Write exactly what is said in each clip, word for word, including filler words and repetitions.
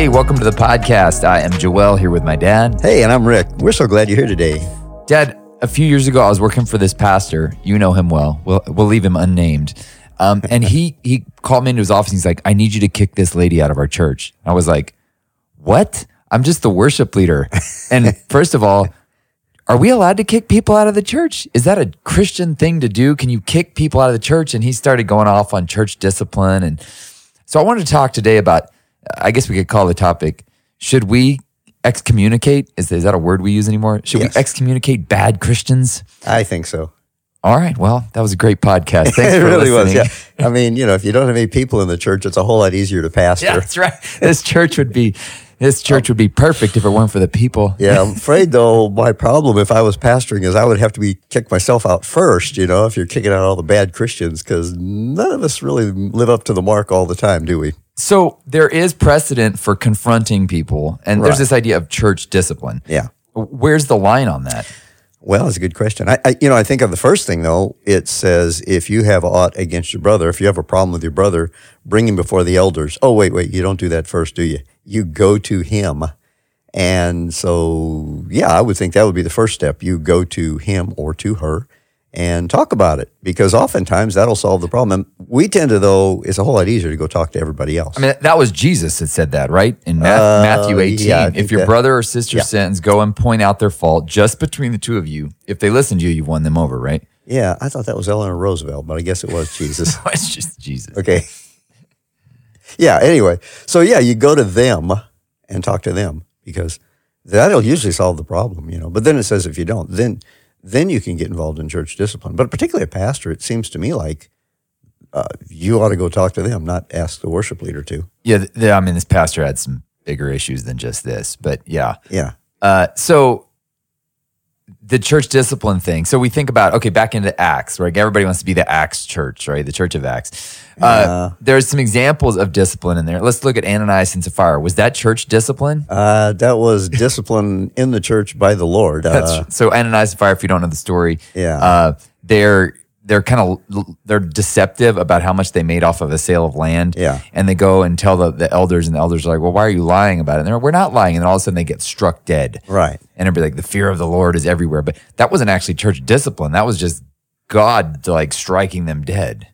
Hey, welcome to the podcast. I am Joël here with my dad. Hey, and I'm Rick. We're so glad you're here today. Dad, a few years ago, I was working for this pastor. You know him well. We'll, we'll leave him unnamed. Um, and he he called me into his office and he's like, I need you to kick this lady out of our church. And I was like, what? I'm just the worship leader. And first of all, are we allowed to kick people out of the church? Is that a Christian thing to do? Can you kick people out of the church? And he started going off on church discipline. And so I wanted to talk today about, I guess we could call the topic, should we excommunicate? Is, is that a word we use anymore? Should yes. we excommunicate bad Christians? I think so. All right. Well, that was a great podcast. Thanks for listening. It really was, yeah. I mean, you know, if you don't have any people in the church, it's a whole lot easier to pastor. Yeah, that's right. This church would be... This church would be perfect if it weren't for the people. Yeah, I'm afraid, though, my problem if I was pastoring is I would have to be kick myself out first, you know, if you're kicking out all the bad Christians, because none of us really live up to the mark all the time, do we? So there is precedent for confronting people, and right. there's this idea of church discipline. Yeah. Where's the line on that? Well, that's a good question. I, I, you know, I think of the first thing, though, it says, if you have aught against your brother, if you have a problem with your brother, bring him before the elders. Oh, wait, wait, you don't do that first, do you? You go to him. And so, yeah, I would think that would be the first step. You go to him or to her and talk about it, because oftentimes that'll solve the problem. And we tend to, though, it's a whole lot easier to go talk to everybody else. I mean, that was Jesus that said that, right? In Matthew eighteen, yeah, if your that, brother or sister yeah. sins, go and point out their fault just between the two of you. If they listen to you, you've won them over, right? Yeah, I thought that was Eleanor Roosevelt, but I guess it was Jesus. No, it's just Jesus. Okay. Yeah, anyway. So, yeah, you go to them and talk to them, because that'll usually solve the problem, you know. But then it says if you don't, then... then you can get involved in church discipline. But particularly a pastor, it seems to me like uh, you ought to go talk to them, not ask the worship leader to. Yeah, th- th- I mean, this pastor had some bigger issues than just this, but yeah. Yeah. Uh, so the church discipline thing. So we think about, okay, back into Acts, right? Everybody wants to be the Acts church, right? The church of Acts. Uh, uh, there's some examples of discipline in there. Let's look at Ananias and Sapphira. Was that church discipline? Uh, that was discipline in the church by the Lord. Uh, That's, so Ananias and Sapphira, if you don't know the story, yeah. uh, they're they're kind of they're deceptive about how much they made off of a sale of land. Yeah. And they go and tell the, the elders, and the elders are like, well, why are you lying about it? And they're like, we're not lying. And then all of a sudden they get struck dead. Right. And it'd be like, the fear of the Lord is everywhere. But that wasn't actually church discipline. That was just God like striking them dead.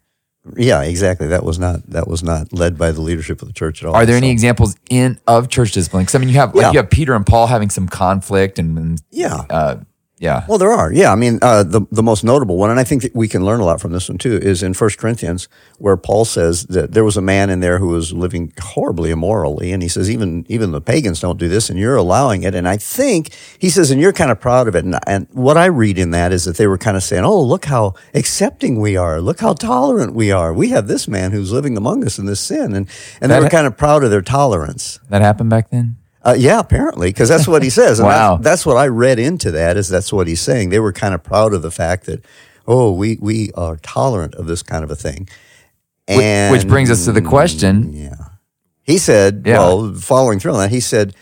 Yeah, exactly. That was not that was not led by the leadership of the church at all. Are there so. any examples in of church discipline? Because I mean, you have like yeah. you have Peter and Paul having some conflict, and, and yeah, uh, yeah. Well, there are. Yeah, I mean, uh, the the most notable one, and I think that we can learn a lot from this one too, is in First Corinthians, where Paul says that there was a man in there who was living horribly immorally, and he says even even the pagans don't do this, and you're allowing it. And I think he says, and you're kind of proud of it. And, and what I read in that is that they were kind of saying, oh, look how accepting we are, look how tolerant we are. We have this man who's living among us in this sin, and and that they were ha- kind of proud of their tolerance. That happened back then? Uh, yeah, apparently, because that's what he says. And wow. That's, that's what I read into that, is that's what he's saying. They were kind of proud of the fact that, oh, we we are tolerant of this kind of a thing. And, which, which brings us to the question. Yeah. He said, yeah. well, following through on that, he said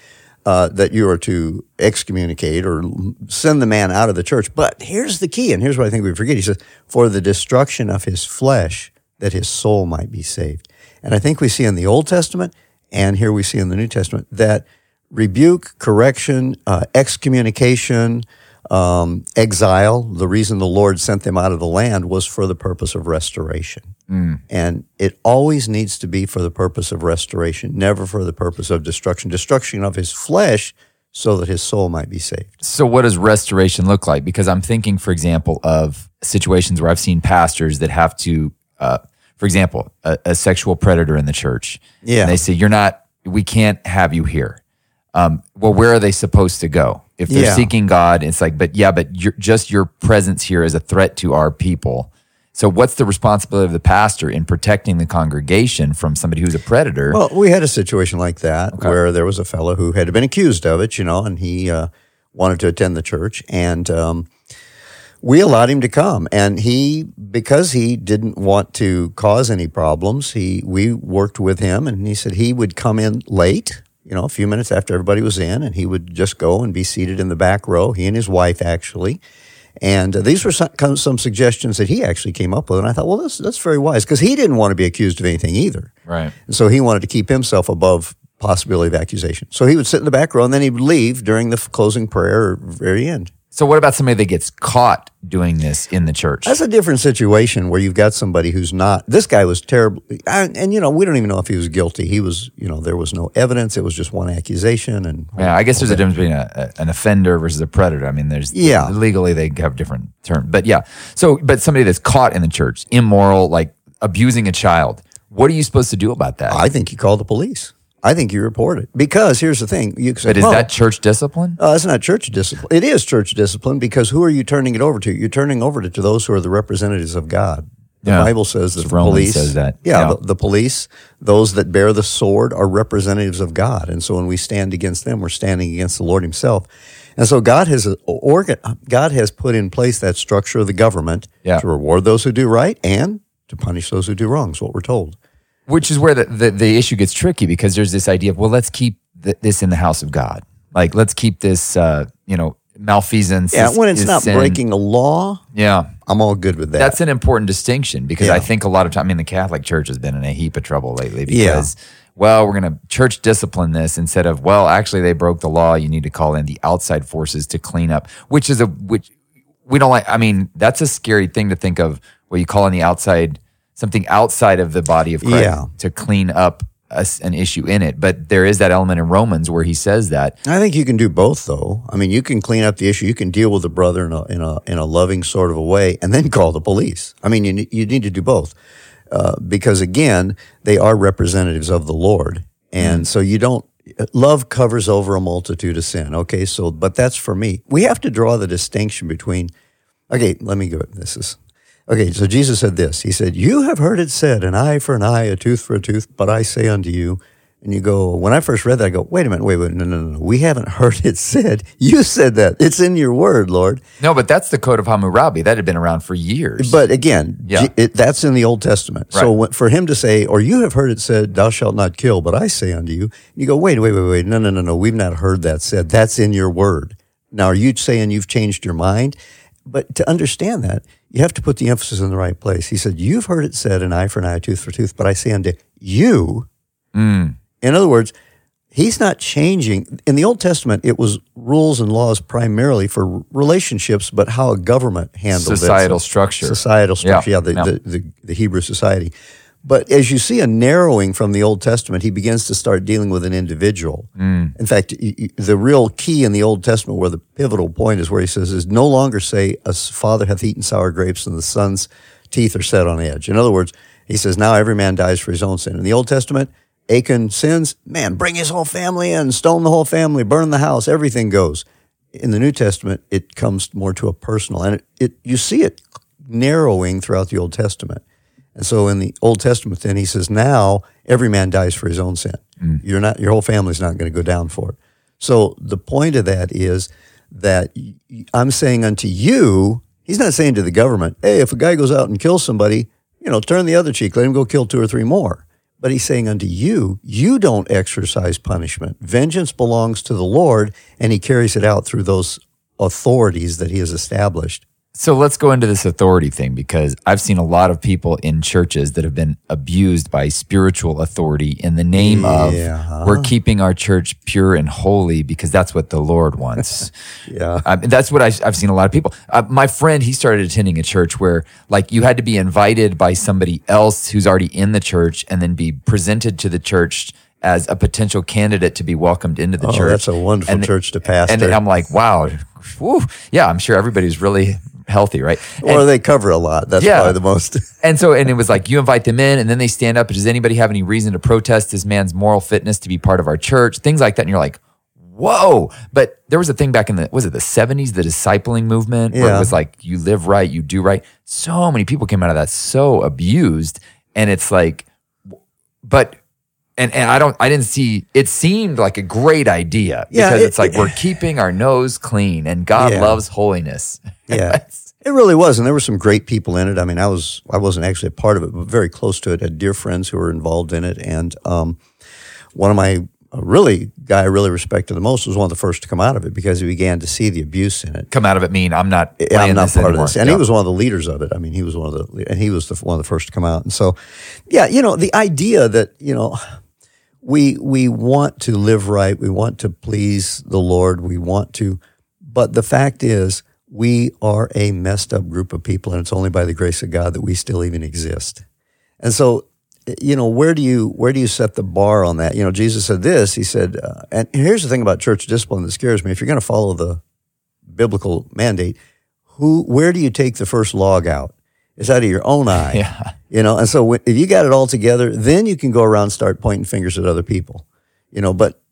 uh, that you are to excommunicate or send the man out of the church. But here's the key, and here's what I think we forget. He says, for the destruction of his flesh, that his soul might be saved. And I think we see in the Old Testament, and here we see in the New Testament, that rebuke, correction, uh, excommunication, um, exile. The reason the Lord sent them out of the land was for the purpose of restoration. Mm. And it always needs to be for the purpose of restoration, never for the purpose of destruction. Destruction of his flesh so that his soul might be saved. So what does restoration look like? Because I'm thinking, for example, of situations where I've seen pastors that have to, uh, for example, a, a sexual predator in the church. Yeah. And they say, you're not, we can't have you here. Um, well, where are they supposed to go? If they're yeah. seeking God, it's like, but yeah, but you're, just your presence here is a threat to our people. So what's the responsibility of the pastor in protecting the congregation from somebody who's a predator? Well, we had a situation like that okay. where there was a fellow who had been accused of it, you know, and he uh, wanted to attend the church, and um, we allowed him to come. And he, because he didn't want to cause any problems, he we worked with him, and he said he would come in late, you know, a few minutes after everybody was in, and he would just go and be seated in the back row, he and his wife, actually. And uh, these were some, some suggestions that he actually came up with, and I thought, well, that's, that's very wise, because he didn't want to be accused of anything either. Right. And so he wanted to keep himself above possibility of accusation. So he would sit in the back row, and then he would leave during the closing prayer or very end. So what about somebody that gets caught doing this in the church? That's a different situation where you've got somebody who's not. This guy was terrible. And, and, you know, we don't even know if he was guilty. He was, you know, there was no evidence. It was just one accusation. And yeah, I guess there's a difference between a, a, an offender versus a predator. I mean, there's yeah. legally they have different terms. But yeah, so but somebody that's caught in the church, immoral, like abusing a child, what are you supposed to do about that? I think you call the police. I think you report it, because here's the thing. You say, but is well, that church discipline? Uh, it's not church discipline. It is church discipline, because who are you turning it over to? You're turning over it to those who are the representatives of God. The yeah. Bible says that the police, says that. Yeah, yeah. The, the police, those that bear the sword are representatives of God. And so when we stand against them, we're standing against the Lord himself. And so God has a organ, God has put in place that structure of the government yeah. to reward those who do right and to punish those who do wrong, is what we're told. Which is where the, the, the issue gets tricky, because there's this idea of, well, let's keep th- this in the house of God. Like, let's keep this, uh, you know, malfeasance. Yeah, is, when it's is not sin. Breaking the law, yeah, I'm all good with that. That's an important distinction, because yeah. I think a lot of time, I mean, the Catholic Church has been in a heap of trouble lately because, yeah. well, we're going to church discipline this instead of, well, actually they broke the law. You need to call in the outside forces to clean up, which is a, which we don't like. I mean, that's a scary thing to think of, where you call in the outside something outside of the body of Christ yeah. to clean up a, an issue in it. But there is that element in Romans where he says that. I think you can do both, though. I mean, you can clean up the issue. You can deal with the brother in a in a, in a loving sort of a way and then call the police. I mean, you, you need to do both uh, because, again, they are representatives of the Lord. And mm. so you don't – love covers over a multitude of sin, okay? So, but that's for me. We have to draw the distinction between – okay, let me go – this is – okay, so Jesus said this. He said, you have heard it said, an eye for an eye, a tooth for a tooth, but I say unto you. And you go, when I first read that, I go, wait a minute, wait, wait, no, no, no, we haven't heard it said. You said that. It's in your word, Lord. No, but that's the Code of Hammurabi. That had been around for years. But again, yeah. it, that's in the Old Testament. Right. So for him to say, or you have heard it said, thou shalt not kill, but I say unto you. And you go, wait, wait, wait, wait, no, no, no, no, we've not heard that said. That's in your word. Now, are you saying you've changed your mind? But to understand that, you have to put the emphasis in the right place. He said, you've heard it said, an eye for an eye, a tooth for a tooth, but I say unto you. Mm. In other words, he's not changing. In the Old Testament, it was rules and laws primarily for relationships, but how a government handled Societal it. structure. Societal structure, yeah, yeah, the, yeah. The, the, the Hebrew society. But as you see a narrowing from the Old Testament, he begins to start dealing with an individual. Mm. In fact, the real key in the Old Testament, where the pivotal point is, where he says, is no longer say, a father hath eaten sour grapes and the son's teeth are set on edge. In other words, he says, now every man dies for his own sin. In the Old Testament, Achan sins, man, bring his whole family in, stone the whole family, burn the house, everything goes. In the New Testament, it comes more to a personal, and it, it you see it narrowing throughout the Old Testament. And so in the Old Testament, then he says, now every man dies for his own sin. Mm. You're not, your whole family's not going to go down for it. So the point of that is that I'm saying unto you, he's not saying to the government, hey, if a guy goes out and kills somebody, you know, turn the other cheek, let him go kill two or three more. But he's saying unto you, you don't exercise punishment. Vengeance belongs to the Lord, and he carries it out through those authorities that he has established. So let's go into this authority thing, because I've seen a lot of people in churches that have been abused by spiritual authority in the name yeah. of, we're keeping our church pure and holy because that's what the Lord wants. yeah, I mean, that's what I, I've seen a lot of people. Uh, my friend, he started attending a church where like you had to be invited by somebody else who's already in the church and then be presented to the church as a potential candidate to be welcomed into the oh, church. That's a wonderful and church to pastor. And then I'm like, wow, whew, yeah, I'm sure everybody's really healthy, right? And, or they cover a lot. That's yeah. probably the most. and so, and it was like, you invite them in and then they stand up. Does anybody have any reason to protest this man's moral fitness to be part of our church? Things like that. And you're like, whoa. But there was a thing back in the, was it the seventies, the discipling movement? Yeah. Where it was like, you live right, you do right. So many people came out of that so abused. And it's like, but... And and I don't I didn't see it seemed like a great idea because yeah, it, it's like it, we're keeping our nose clean and God yeah. loves holiness. Yeah. It really was, and there were some great people in it. I mean, I was I wasn't actually a part of it, but very close to it. I had dear friends who were involved in it, and um, one of my really guy I really respected the most was one of the first to come out of it because he began to see the abuse in it. Come out of it mean I'm not playing I'm not this part anymore. of this, and yeah. he was one of the leaders of it. I mean, he was one of the and he was the, one of the first to come out, and so yeah, you know, the idea that you know. we we want to live right. We want to please the Lord. We want to, but the fact is, we are a messed up group of people, and it's only by the grace of God that we still even exist. And so, you know, where do you where do you set the bar on that? You know, Jesus said this. He said, uh, and here's the thing about church discipline that scares me. If you're going to follow the biblical mandate, who where do you take the first log out? It's out of your own eye, yeah. You know. And so, if you got it all together, then you can go around and start pointing fingers at other people, you know. But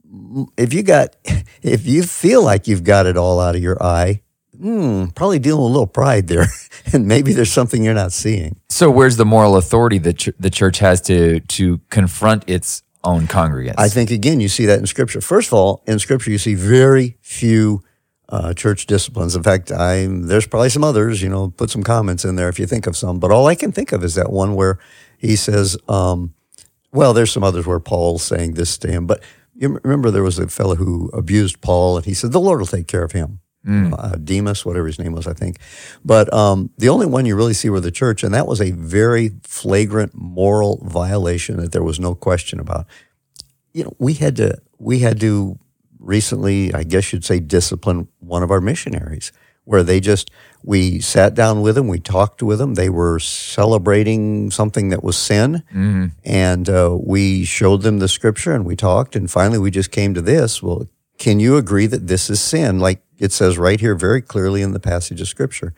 if you got, if you feel like you've got it all out of your eye, Hmm, probably dealing with a little pride there, and maybe there's something you're not seeing. So where's the moral authority that ch- the church has to to confront its own congregants? I think, again, you see that in Scripture. First of all, in Scripture, you see very few uh, church disciplines. In fact, I'm, there's probably some others, you know, put some comments in there if you think of some, but all I can think of is that one where he says, um, well, there's some others where Paul's saying this to him, but you remember there was a fellow who abused Paul, and he said, the Lord will take care of him. Mm. Uh, Demas, whatever his name was, I think. But um, the only one you really see were the church, and that was a very flagrant moral violation that there was no question about. You know, we had to we had to recently, I guess you'd say, discipline one of our missionaries, where they just we sat down with them, we talked with them. They were celebrating something that was sin, mm. and uh, we showed them the Scripture, and we talked, and finally we just came to this. Well, can you agree that this is sin? Like it says right here very clearly in the passage of Scripture.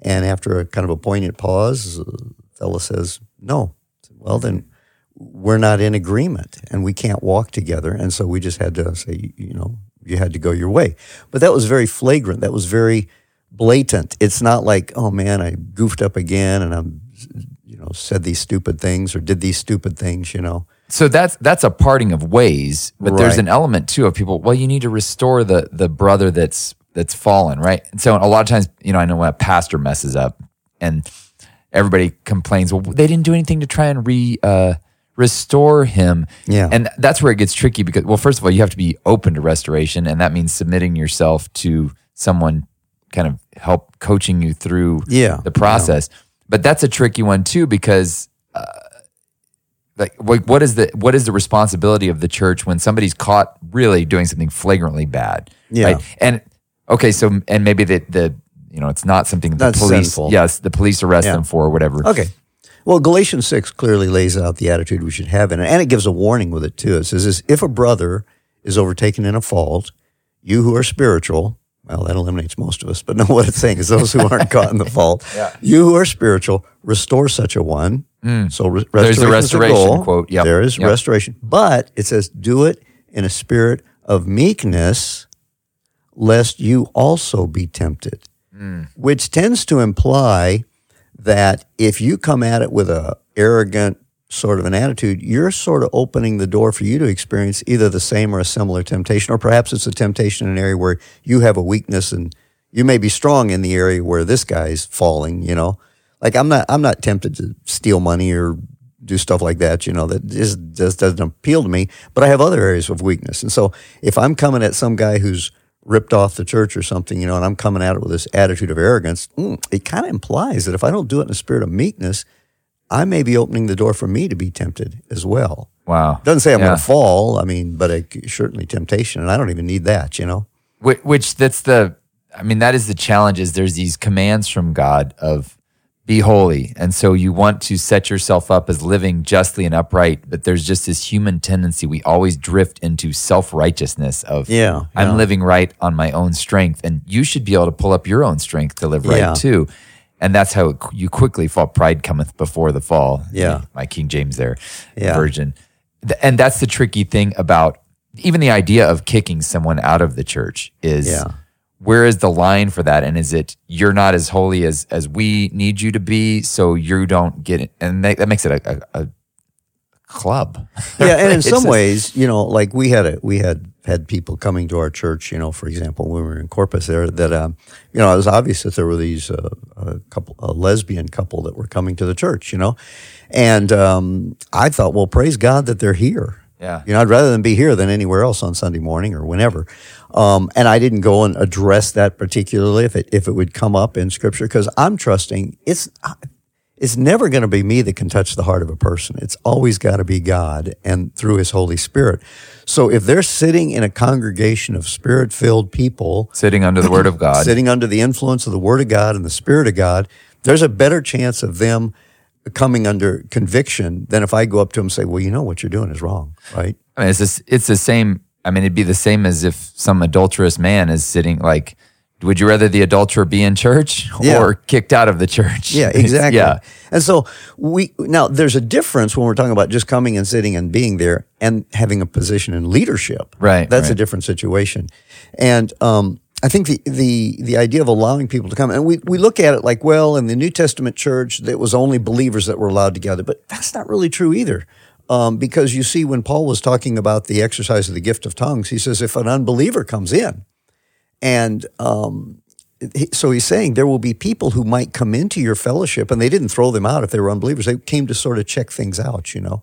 And after a kind of a poignant pause, the fellow says, no. Said, well, then we're not in agreement and we can't walk together. And so we just had to say, you know, you had to go your way. But that was very flagrant. That was very blatant. It's not like, oh man, I goofed up again and I'm, you know, said these stupid things or did these stupid things, you know. So that's that's a parting of ways, but right. There's an element too of people. Well, you need to restore the the brother that's that's fallen, right? And so a lot of times, you know, I know when a pastor messes up, and everybody complains, well, they didn't do anything to try and re uh, restore him. Yeah, and that's where it gets tricky because, well, first of all, you have to be open to restoration, and that means submitting yourself to someone kind of help coaching you through yeah, the process. Yeah. But that's a tricky one too because. Uh, Like, what is the what is the responsibility of the church when somebody's caught really doing something flagrantly bad? Yeah, right? And okay, so and maybe the, the you know it's not something the police sinful. Yes the police arrest yeah. them for or whatever. Okay, well Galatians six clearly lays out the attitude we should have in it, and it gives a warning with it too. It says this, if a brother is overtaken in a fault, you who are spiritual, well that eliminates most of us, but no, what it's saying is those who aren't caught in the fault, yeah. you who are spiritual, restore such a one. Mm. So re- there's the restoration is the goal. Quote. Yep. There is yep. restoration, but it says, "Do it in a spirit of meekness, lest you also be tempted," mm. which tends to imply that if you come at it with a arrogant sort of an attitude, you're sort of opening the door for you to experience either the same or a similar temptation, or perhaps it's a temptation in an area where you have a weakness, and you may be strong in the area where this guy's falling. You know. Like I'm not, I'm not tempted to steal money or do stuff like that. You know, that just, just doesn't appeal to me. But I have other areas of weakness, and so if I'm coming at some guy who's ripped off the church or something, you know, and I'm coming at it with this attitude of arrogance, mm, it kind of implies that if I don't do it in a spirit of meekness, I may be opening the door for me to be tempted as well. Wow! It doesn't say I'm yeah. going to fall. I mean, but it, certainly temptation, and I don't even need that. You know, which, which that's the, I mean, that is the challenge. Is there's these commands from God of. Be holy. And so you want to set yourself up as living justly and upright, but there's just this human tendency. We always drift into self-righteousness of, yeah, yeah. I'm living right on my own strength, and you should be able to pull up your own strength to live right yeah. too. And that's how you quickly fall. Pride cometh before the fall. Yeah. My King James there, yeah. Version. And that's the tricky thing about even the idea of kicking someone out of the church is... Yeah. Where is the line for that? And is it, you're not as holy as, as we need you to be, so you don't get it? And that, that makes it a, a, a club. Yeah, and in some a, ways, you know, like we had a, we had had people coming to our church, you know, for example, when we were in Corpus there, that, um, you know, it was obvious that there were these uh, a couple, a lesbian couple that were coming to the church, you know. And um, I thought, well, praise God that they're here. Yeah. You know, I'd rather them be here than anywhere else on Sunday morning or whenever. Um, and I didn't go and address that particularly if it, if it would come up in Scripture, because I'm trusting it's, It's never going to be me that can touch the heart of a person. It's always got to be God and through his Holy Spirit. So if they're sitting in a congregation of Spirit-filled people... Sitting under the Word of God. Sitting under the influence of the Word of God and the Spirit of God, there's a better chance of them coming under conviction than if I go up to them and say, well, you know what you're doing is wrong, right? I mean, it's this, it's the same... I mean, it'd be the same as if some adulterous man is sitting like... Would you rather the adulterer be in church or yeah. kicked out of the church? Yeah, exactly. yeah. And so we now there's a difference when we're talking about just coming and sitting and being there and having a position in leadership. Right. That's right. a different situation. And um, I think the, the the idea of allowing people to come, and we, we look at it like, well, in the New Testament church, it was only believers that were allowed together, but that's not really true either. Um, because you see, when Paul was talking about the exercise of the gift of tongues, he says if an unbeliever comes in, And um, so he's saying there will be people who might come into your fellowship, and they didn't throw them out if they were unbelievers. They came to sort of check things out, you know.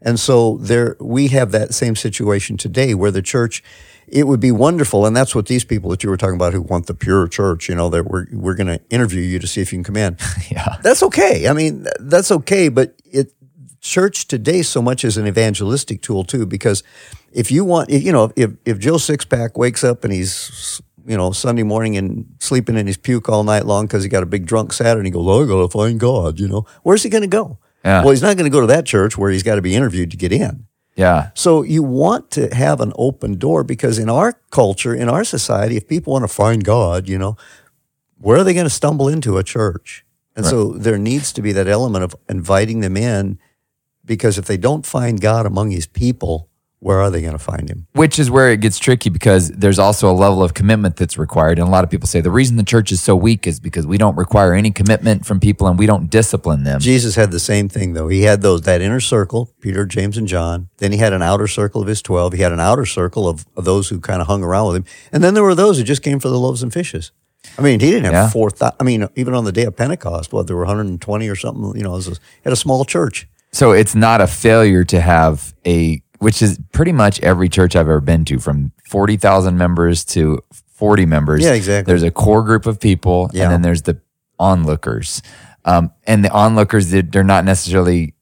And so there, we have that same situation today where the church, it would be wonderful, and that's what these people that you were talking about who want the pure church, you know, that we're we're going to interview you to see if you can come in. yeah, that's okay. I mean, that's okay, but it. Church today so much is an evangelistic tool too, because if you want, you know, if if Joe Sixpack wakes up and he's, you know, Sunday morning and sleeping in his puke all night long because he got a big drunk Saturday, he goes, oh, I got to find God, you know. Where's he going to go? Yeah. Well, he's not going to go to that church where he's got to be interviewed to get in. Yeah. So you want to have an open door because in our culture, in our society, if people want to find God, you know, where are they going to stumble into a church? And right. so there needs to be that element of inviting them in, because if they don't find God among his people, where are they going to find him? Which is where it gets tricky, because there's also a level of commitment that's required. And a lot of people say the reason the church is so weak is because we don't require any commitment from people and we don't discipline them. Jesus had the same thing, though. He had those that inner circle, Peter, James, and John. Then he had an outer circle of his twelve. He had an outer circle of, of those who kind of hung around with him. And then there were those who just came for the loaves and fishes. I mean, he didn't have yeah. four thousand. I mean, even on the day of Pentecost, what, there were one hundred twenty or something, you know, it was a, at a small church. So it's not a failure to have a, which is pretty much every church I've ever been to, from forty thousand members to forty members. Yeah, exactly. There's a core group of people, yeah. and then there's the onlookers. Um, and the onlookers, they're not necessarily,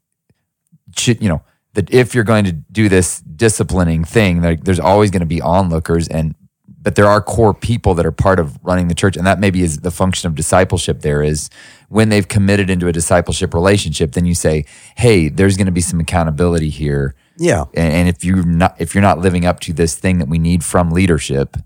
you know, that if you're going to do this disciplining thing, like there's always going to be onlookers, and but there are core people that are part of running the church, and that maybe is the function of discipleship there is when they've committed into a discipleship relationship, then you say, hey, there's going to be some accountability here. Yeah. And if you're not if you're not living up to this thing that we need from leadership,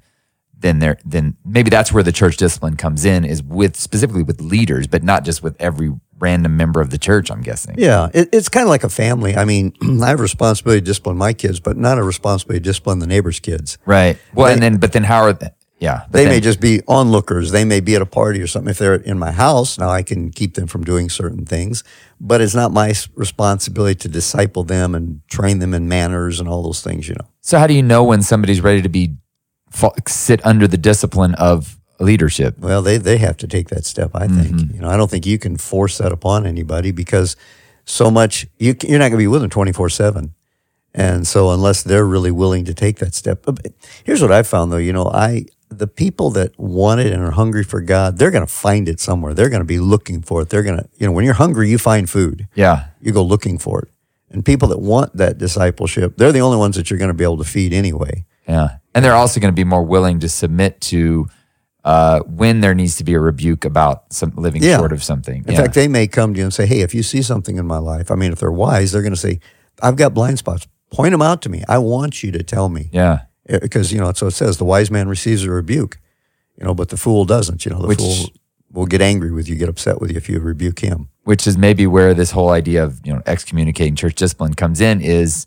then there then maybe that's where the church discipline comes in, is with specifically with leaders, but not just with every random member of the church, I'm guessing. Yeah, it, it's kind of like a family. I mean, I have a responsibility to discipline my kids, but not a responsibility to discipline the neighbor's kids. Right. Well, they, and then, but then how are they? Yeah. They then, may just be onlookers. They may be at a party or something. If they're in my house, now I can keep them from doing certain things, but it's not my responsibility to disciple them and train them in manners and all those things, you know. So how do you know when somebody's ready to be sit under the discipline of leadership? Well, they, they have to take that step, I think. Mm-hmm. You know, I don't think you can force that upon anybody, because so much you you're not going to be with them twenty-four seven, and so unless they're really willing to take that step. Here's what I found, though. You know, I the people that want it and are hungry for God, they're going to find it somewhere. They're going to be looking for it. They're going to, you know, when you're hungry, you find food. Yeah, you go looking for it. And people that want that discipleship, they're the only ones that you're going to be able to feed anyway. Yeah, and they're also going to be more willing to submit to. Uh, when there needs to be a rebuke about some living yeah. short of something. In yeah. fact, they may come to you and say, hey, if you see something in my life, I mean, if they're wise, they're going to say, I've got blind spots. Point them out to me. I want you to tell me. Yeah. Because, you know, so it says the wise man receives a rebuke, you know, but the fool doesn't. You know, the which, fool will get angry with you, get upset with you if you rebuke him. Which is maybe where this whole idea of, you know, excommunicating church discipline comes in, is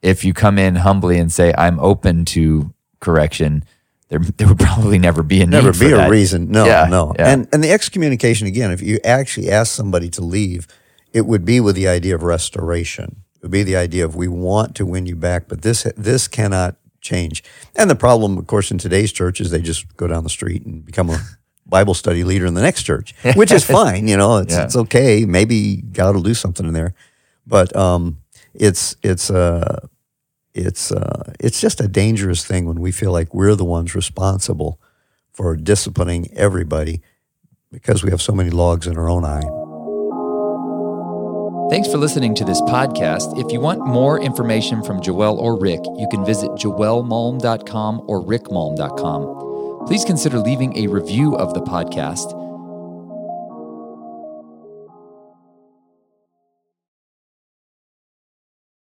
if you come in humbly and say, I'm open to correction, There, there would probably never be a need never be for a that. reason. No, yeah, no. Yeah. And and the excommunication, again, if you actually ask somebody to leave, it would be with the idea of restoration. It would be the idea of, we want to win you back, but this this cannot change. And the problem, of course, in today's church is they just go down the street and become a Bible study leader in the next church, which is fine. You know, it's yeah. it's okay. Maybe God will do something in there, but um, it's it's uh. It's uh, it's just a dangerous thing when we feel like we're the ones responsible for disciplining everybody, because we have so many logs in our own eye. Thanks for listening to this podcast. If you want more information from Joël or Rick, you can visit joel malm dot com or rick malm dot com. Please consider leaving a review of the podcast.